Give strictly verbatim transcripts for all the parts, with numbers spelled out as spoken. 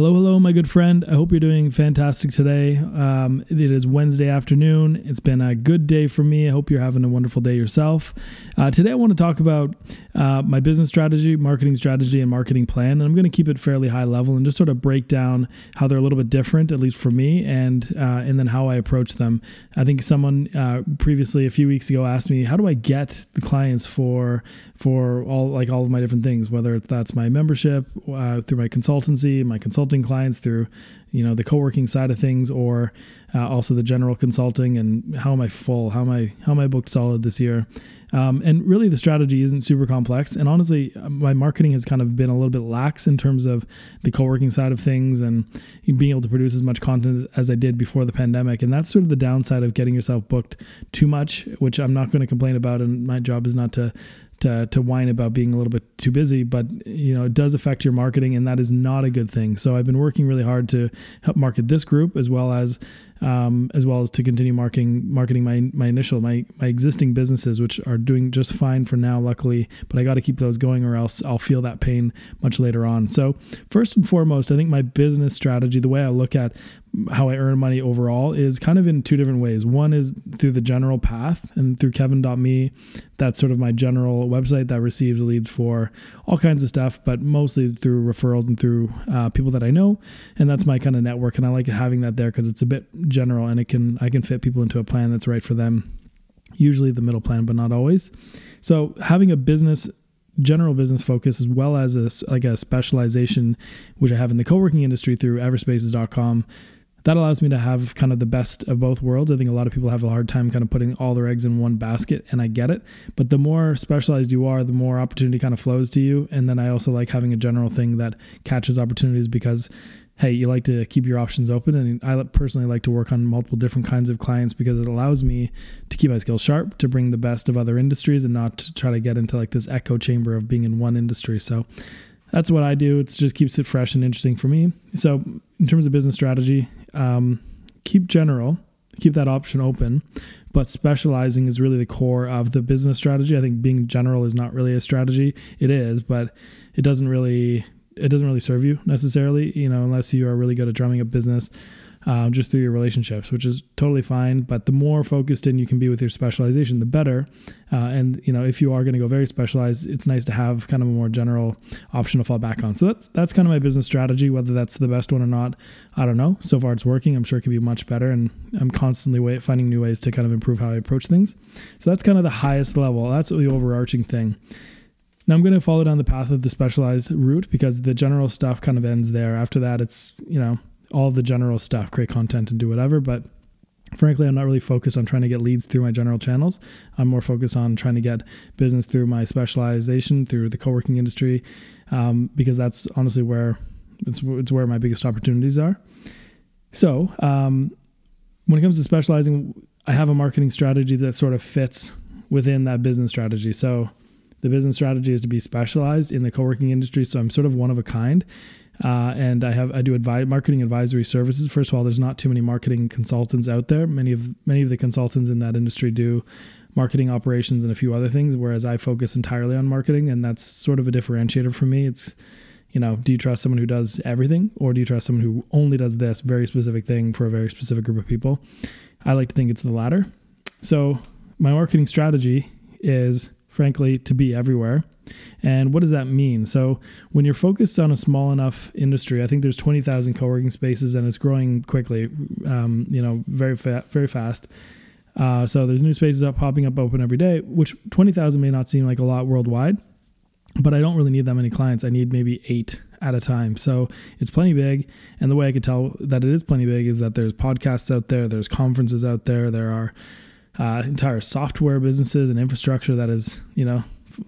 Hello, hello, my good friend. I hope you're doing fantastic today. Um, it is Wednesday afternoon. It's been a good day for me. I hope you're having a wonderful day yourself. Uh, today, I want to talk about uh, my business strategy, marketing strategy, and marketing plan. And I'm going to keep it fairly high level and just sort of break down how they're a little bit different, at least for me, and uh, and then how I approach them. I think someone uh, previously, a few weeks ago, asked me, how do I get the clients for for all like all of my different things, whether that's my membership, uh, through my consultancy, my consultancy, consulting clients through, you know, the co-working side of things, or uh, also the general consulting, and how am I full? How am I, how am I booked solid this year? Um, and really the strategy isn't super complex. And honestly, my marketing has kind of been a little bit lax in terms of the co-working side of things and being able to produce as much content as I did before the pandemic. And that's sort of the downside of getting yourself booked too much, which I'm not going to complain about. And my job is not to, to, to whine about being a little bit too busy, but you know, it does affect your marketing, and that is not a good thing. So I've been working really hard to help market this group as well as Um, as well as to continue marketing, marketing my my initial, my my existing businesses, which are doing just fine for now, luckily, but I got to keep those going or else I'll feel that pain much later on. So first and foremost, I think my business strategy, the way I look at how I earn money overall, is kind of in two different ways. One is through the general path and through Kevin dot me. That's sort of my general website that receives leads for all kinds of stuff, but mostly through referrals and through uh, people that I know. And that's my kind of network. And I like having that there because it's a bit general and it can, I can fit people into a plan that's right for them. Usually the middle plan, but not always. So having a business, general business focus, as well as a, like a specialization, which I have in the co-working industry through Everspaces dot com, that allows me to have kind of the best of both worlds. I think a lot of people have a hard time kind of putting all their eggs in one basket, and I get it. But the more specialized you are, the more opportunity kind of flows to you. And then I also like having a general thing that catches opportunities because, hey, you like to keep your options open. And I personally like to work on multiple different kinds of clients because it allows me to keep my skills sharp, to bring the best of other industries and not to try to get into like this echo chamber of being in one industry. So that's what I do. It just keeps it fresh and interesting for me. So in terms of business strategy, um, keep general, keep that option open, but specializing is really the core of the business strategy. I think being general is not really a strategy. It is, but it doesn't really, it doesn't really serve you necessarily, you know, unless you are really good at drumming up business um, just through your relationships, which is totally fine. But the more focused in you can be with your specialization, the better. Uh, and, you know, if you are going to go very specialized, it's nice to have kind of a more general option to fall back on. So that's, that's kind of my business strategy. Whether that's the best one or not, I don't know. So far it's working. I'm sure it could be much better. And I'm constantly way, finding new ways to kind of improve how I approach things. So that's kind of the highest level. That's the overarching thing. Now I'm going to follow down the path of the specialized route because the general stuff kind of ends there. After that, it's, you know, all the general stuff, create content and do whatever. But frankly, I'm not really focused on trying to get leads through my general channels. I'm more focused on trying to get business through my specialization, through the co-working industry, um, because that's honestly where it's, it's where my biggest opportunities are. So um, when it comes to specializing, I have a marketing strategy that sort of fits within that business strategy. So the business strategy is to be specialized in the co-working industry. So I'm sort of one of a kind. Uh, and I have, I do advi- marketing advisory services. First of all, there's not too many marketing consultants out there. Many of, many of the consultants in that industry do marketing operations and a few other things, whereas I focus entirely on marketing, and that's sort of a differentiator for me. It's, you know, do you trust someone who does everything, or do you trust someone who only does this very specific thing for a very specific group of people? I like to think it's the latter. So my marketing strategy is, frankly, to be everywhere. And what does that mean? So when you're focused on a small enough industry, I think there's twenty thousand co-working spaces and it's growing quickly, um, you know, very, fa- very fast. Uh, so there's new spaces up popping up open every day, which twenty thousand may not seem like a lot worldwide, but I don't really need that many clients. I need maybe eight at a time. So it's plenty big. And the way I could tell that it is plenty big is that there's podcasts out there, there's conferences out there, there are Uh, entire software businesses and infrastructure that is, you know,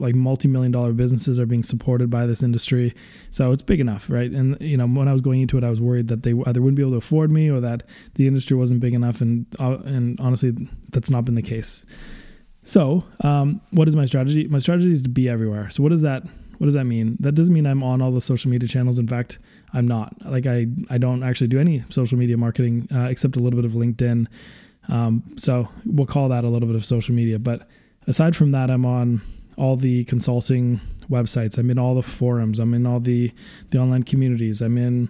like multi-million dollar businesses are being supported by this industry. So it's big enough, right? And, you know, when I was going into it, I was worried that they either wouldn't be able to afford me or that the industry wasn't big enough. And, uh, and honestly, that's not been the case. So um, what is my strategy? My strategy is to be everywhere. So what does that, what does that mean? That doesn't mean I'm on all the social media channels. In fact, I'm not. Like I, I don't actually do any social media marketing uh, except a little bit of LinkedIn. Um, so we'll call that a little bit of social media, but aside from that, I'm on all the consulting websites. I'm in all the forums. I'm in all the, the online communities. I'm in,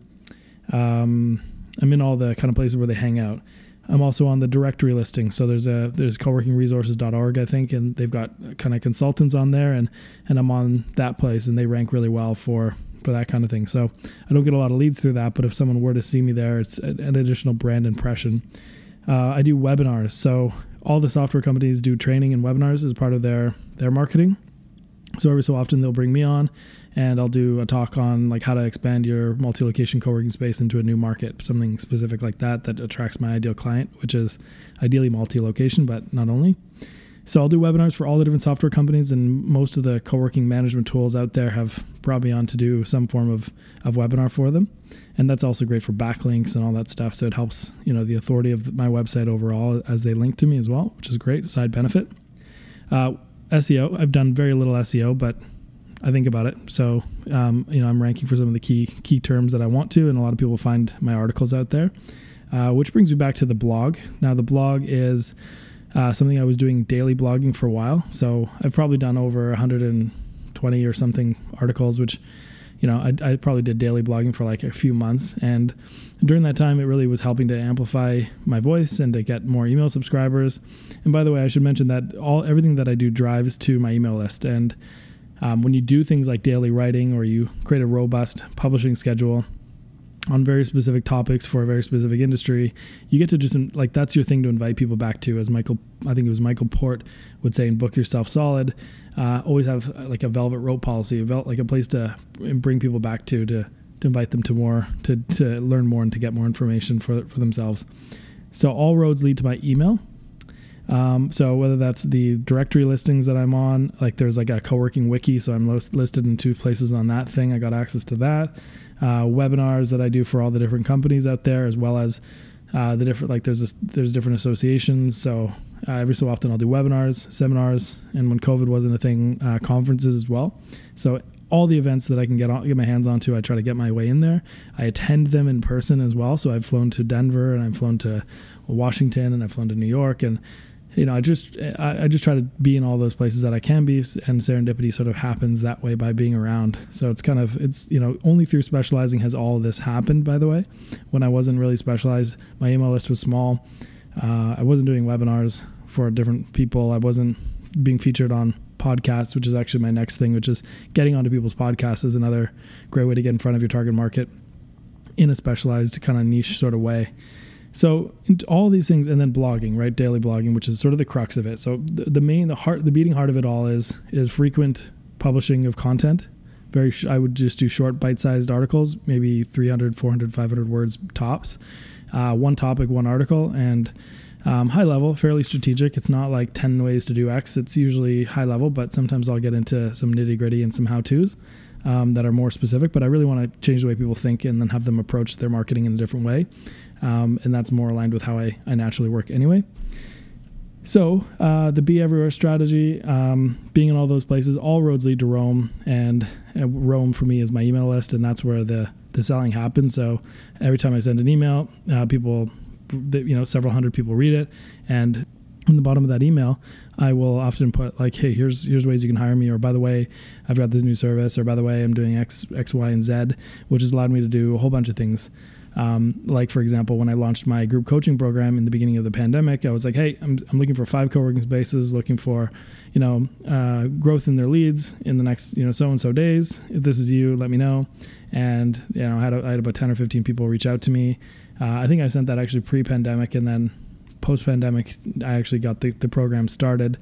Um, I'm in all the kind of places where they hang out. I'm also on the directory listing. So there's a, there's coworking resources dot org, I think, and they've got kind of consultants on there, and, and I'm on that place, and they rank really well for, for that kind of thing. So I don't get a lot of leads through that, but if someone were to see me there, it's an additional brand impression. Uh, I do webinars. So all the software companies do training and webinars as part of their, their marketing. So every so often they'll bring me on, and I'll do a talk on like how to expand your multi-location co-working space into a new market, something specific like that, that attracts my ideal client, which is ideally multi-location, but not only. So I'll do webinars for all the different software companies, and most of the co-working management tools out there have brought me on to do some form of, of webinar for them. And that's also great for backlinks and all that stuff. So it helps, you know, the authority of my website overall as they link to me as well, which is great side benefit. Uh, S E O, I've done very little S E O, but I think about it. So, um, you know, I'm ranking for some of the key key terms that I want to, and a lot of people find my articles out there, uh, which brings me back to the blog. Now, the blog is uh, something I was doing daily blogging for a while. So I've probably done over one hundred twenty or something articles, which, you know, I, I probably did daily blogging for like a few months. And during that time, it really was helping to amplify my voice and to get more email subscribers. And by the way, I should mention that all everything that I do drives to my email list. And um, when you do things like daily writing, or you create a robust publishing schedule on very specific topics for a very specific industry, you get to just like, that's your thing to invite people back to. As Michael, I think it was Michael Port would say, and book yourself solid, uh, always have like a velvet rope policy, like a place to bring people back to, to, to invite them to more, to, to learn more and to get more information for, for themselves. So all roads lead to my email. Um, so whether that's the directory listings that I'm on, like there's like a co-working wiki. So I'm list- listed in two places on that thing. I got access to that. Uh, webinars that I do for all the different companies out there, as well as uh, the different, like there's this, there's different associations. So uh, every so often I'll do webinars, seminars, and when COVID wasn't a thing, uh, conferences as well. So all the events that I can get on, get my hands onto, I try to get my way in there. I attend them in person as well. So I've flown to Denver, and I've flown to Washington, and I've flown to New York, and you know, I just, I, I just try to be in all those places that I can be, and serendipity sort of happens that way by being around. So it's kind of, it's, you know, only through specializing has all of this happened, by the way. When I wasn't really specialized, my email list was small. Uh, I wasn't doing webinars for different people. I wasn't being featured on podcasts, which is actually my next thing, which is getting onto people's podcasts is another great way to get in front of your target market in a specialized kind of niche sort of way. So all these things, and then blogging, right? Daily blogging, which is sort of the crux of it. So the, the main, the heart, the beating heart of it all is, is frequent publishing of content. Very, sh- I would just do short bite-sized articles, maybe three hundred, four hundred, five hundred words tops, uh, one topic, one article, and um, high level, fairly strategic. It's not like ten ways to do X. It's usually high level, but sometimes I'll get into some nitty gritty and some how-tos um, that are more specific, but I really want to change the way people think and then have them approach their marketing in a different way. Um, and that's more aligned with how I, I naturally work anyway. So uh, the be everywhere strategy, um, being in all those places, all roads lead to Rome, and, and Rome for me is my email list, and that's where the, the selling happens. So every time I send an email, uh, people, you know, several hundred people read it, and on the bottom of that email, I will often put like, hey, here's here's ways you can hire me, or by the way, I've got this new service, or by the way, I'm doing X, X, Y, and Z, which has allowed me to do a whole bunch of things. Um, like for example, when I launched my group coaching program in the beginning of the pandemic, I was like, hey, I'm, I'm looking for five co-working spaces, looking for, you know, uh, growth in their leads in the next, you know, so-and-so days. If this is you, let me know. And, you know, I had, I had about ten or fifteen people reach out to me. Uh, I think I sent that actually pre-pandemic, and then post-pandemic, I actually got the, the program started,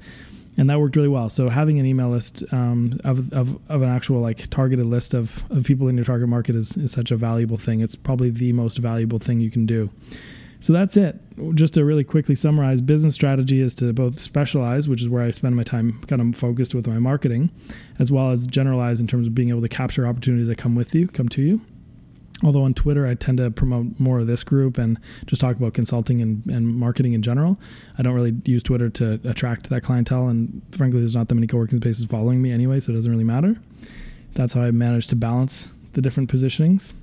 and that worked really well. So having an email list, um, of, of, of an actual like targeted list of, of people in your target market is, is such a valuable thing. It's probably the most valuable thing you can do. So that's it. Just to really quickly summarize, business strategy is to both specialize, which is where I spend my time kind of focused with my marketing, as well as generalize in terms of being able to capture opportunities that come with you, come to you. Although on Twitter, I tend to promote more of this group and just talk about consulting and, and marketing in general. I don't really use Twitter to attract that clientele. And frankly, there's not that many coworking spaces following me anyway, so it doesn't really matter. That's how I managed to balance the different positionings.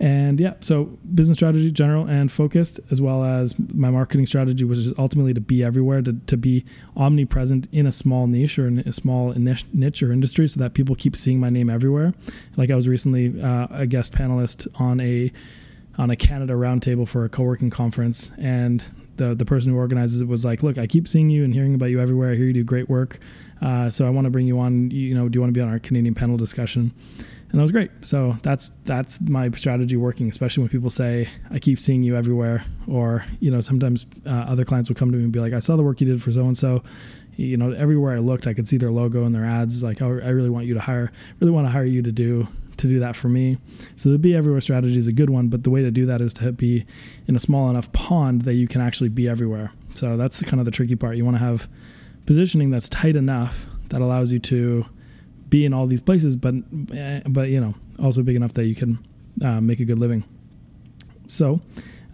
And yeah, so business strategy, general and focused, as well as my marketing strategy, which is ultimately to be everywhere, to, to be omnipresent in a small niche or in a small niche or industry so that people keep seeing my name everywhere. Like I was recently uh, a guest panelist on a on a Canada roundtable for a co-working conference, and the the person who organizes it was like, look, I keep seeing you and hearing about you everywhere. I hear you do great work. Uh, so I want to bring you on, you know, do you want to be on our Canadian panel discussion? And that was great. So that's that's my strategy working, especially when people say, I keep seeing you everywhere. Or, you know, sometimes uh, other clients will come to me and be like, I saw the work you did for so-and-so. You know, everywhere I looked, I could see their logo and their ads. Like, oh, I really want you to hire, really want to hire you to do to do that for me. So the be everywhere strategy is a good one, but the way to do that is to be in a small enough pond that you can actually be everywhere. So that's the kind of the tricky part. You want to have positioning that's tight enough that allows you to be in all these places, but, but you know, also big enough that you can uh, make a good living. So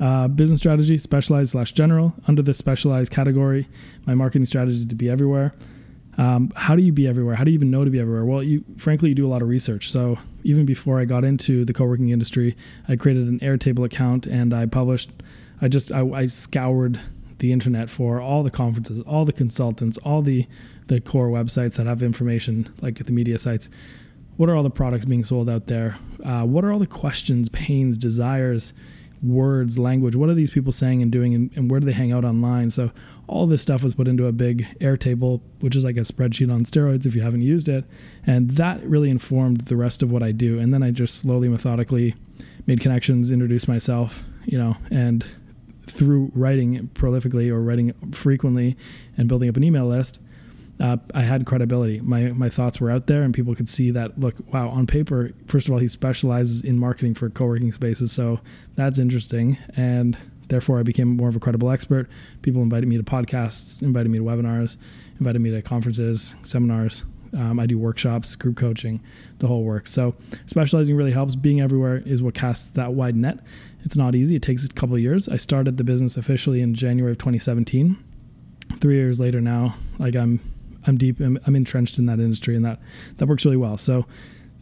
uh, business strategy, specialized slash general. Under the specialized category, my marketing strategy is to be everywhere. Um, how do you be everywhere? How do you even know to be everywhere? Well, you frankly, you do a lot of research. So even before I got into the co-working industry, I created an Airtable account and I published, I just, I, I scoured the internet for all the conferences, all the consultants, all the, the core websites that have information, like the media sites. What are all the products being sold out there? Uh, what are all the questions, pains, desires, words, language? What are these people saying and doing, and, and where do they hang out online? So all this stuff was put into a big Airtable, which is like a spreadsheet on steroids if you haven't used it. And that really informed the rest of what I do. And then I just slowly, methodically made connections, introduced myself, you know, and through writing prolifically or writing frequently and building up an email list, Uh, I had credibility. My my thoughts were out there and people could see that, look, wow, on paper, first of all, he specializes in marketing for co-working spaces. So that's interesting. And therefore I became more of a credible expert. People invited me to podcasts, invited me to webinars, invited me to conferences, seminars. Um, I do workshops, group coaching, the whole work. So specializing really helps. Being everywhere is what casts that wide net. It's not easy. It takes a couple of years. I started the business officially in January of twenty seventeen. Three years later now, like I'm I'm deep, I'm, I'm entrenched in that industry, and that, that works really well. So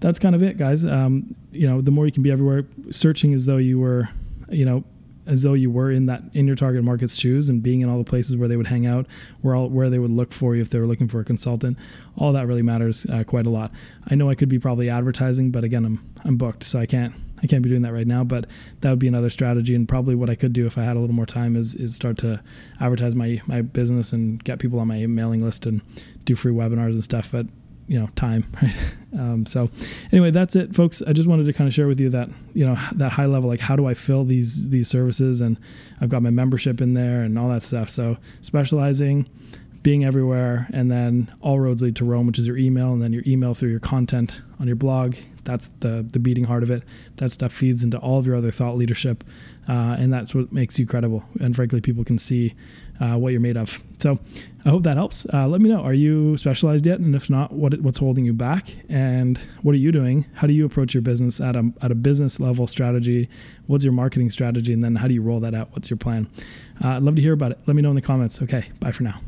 that's kind of it, guys. Um, you know, the more you can be everywhere, searching as though you were, you know, as though you were in that, in your target market's shoes, and being in all the places where they would hang out, where all, where they would look for you if they were looking for a consultant, all that really matters uh, quite a lot. I know I could be probably advertising, but again, I'm, I'm booked, so I can't, I can't be doing that right now, but that would be another strategy. And probably what I could do if I had a little more time is, is start to advertise my, my business and get people on my mailing list and do free webinars and stuff, but you know, time, right? Um, so anyway, that's it, folks. I just wanted to kind of share with you that, you know, that high level, like how do I fill these, these services? And I've got my membership in there and all that stuff. So specializing, being everywhere, and then all roads lead to Rome, which is your email, and then your email through your content on your blog. That's the the beating heart of it. That stuff feeds into all of your other thought leadership, uh, and that's what makes you credible. And frankly, people can see uh, what you're made of. So I hope that helps. Uh, let me know, are you specialized yet? And if not, what what's holding you back? And what are you doing? How do you approach your business at a, at a business level strategy? What's your marketing strategy? And then how do you roll that out? What's your plan? Uh, I'd love to hear about it. Let me know in the comments. Okay, bye for now.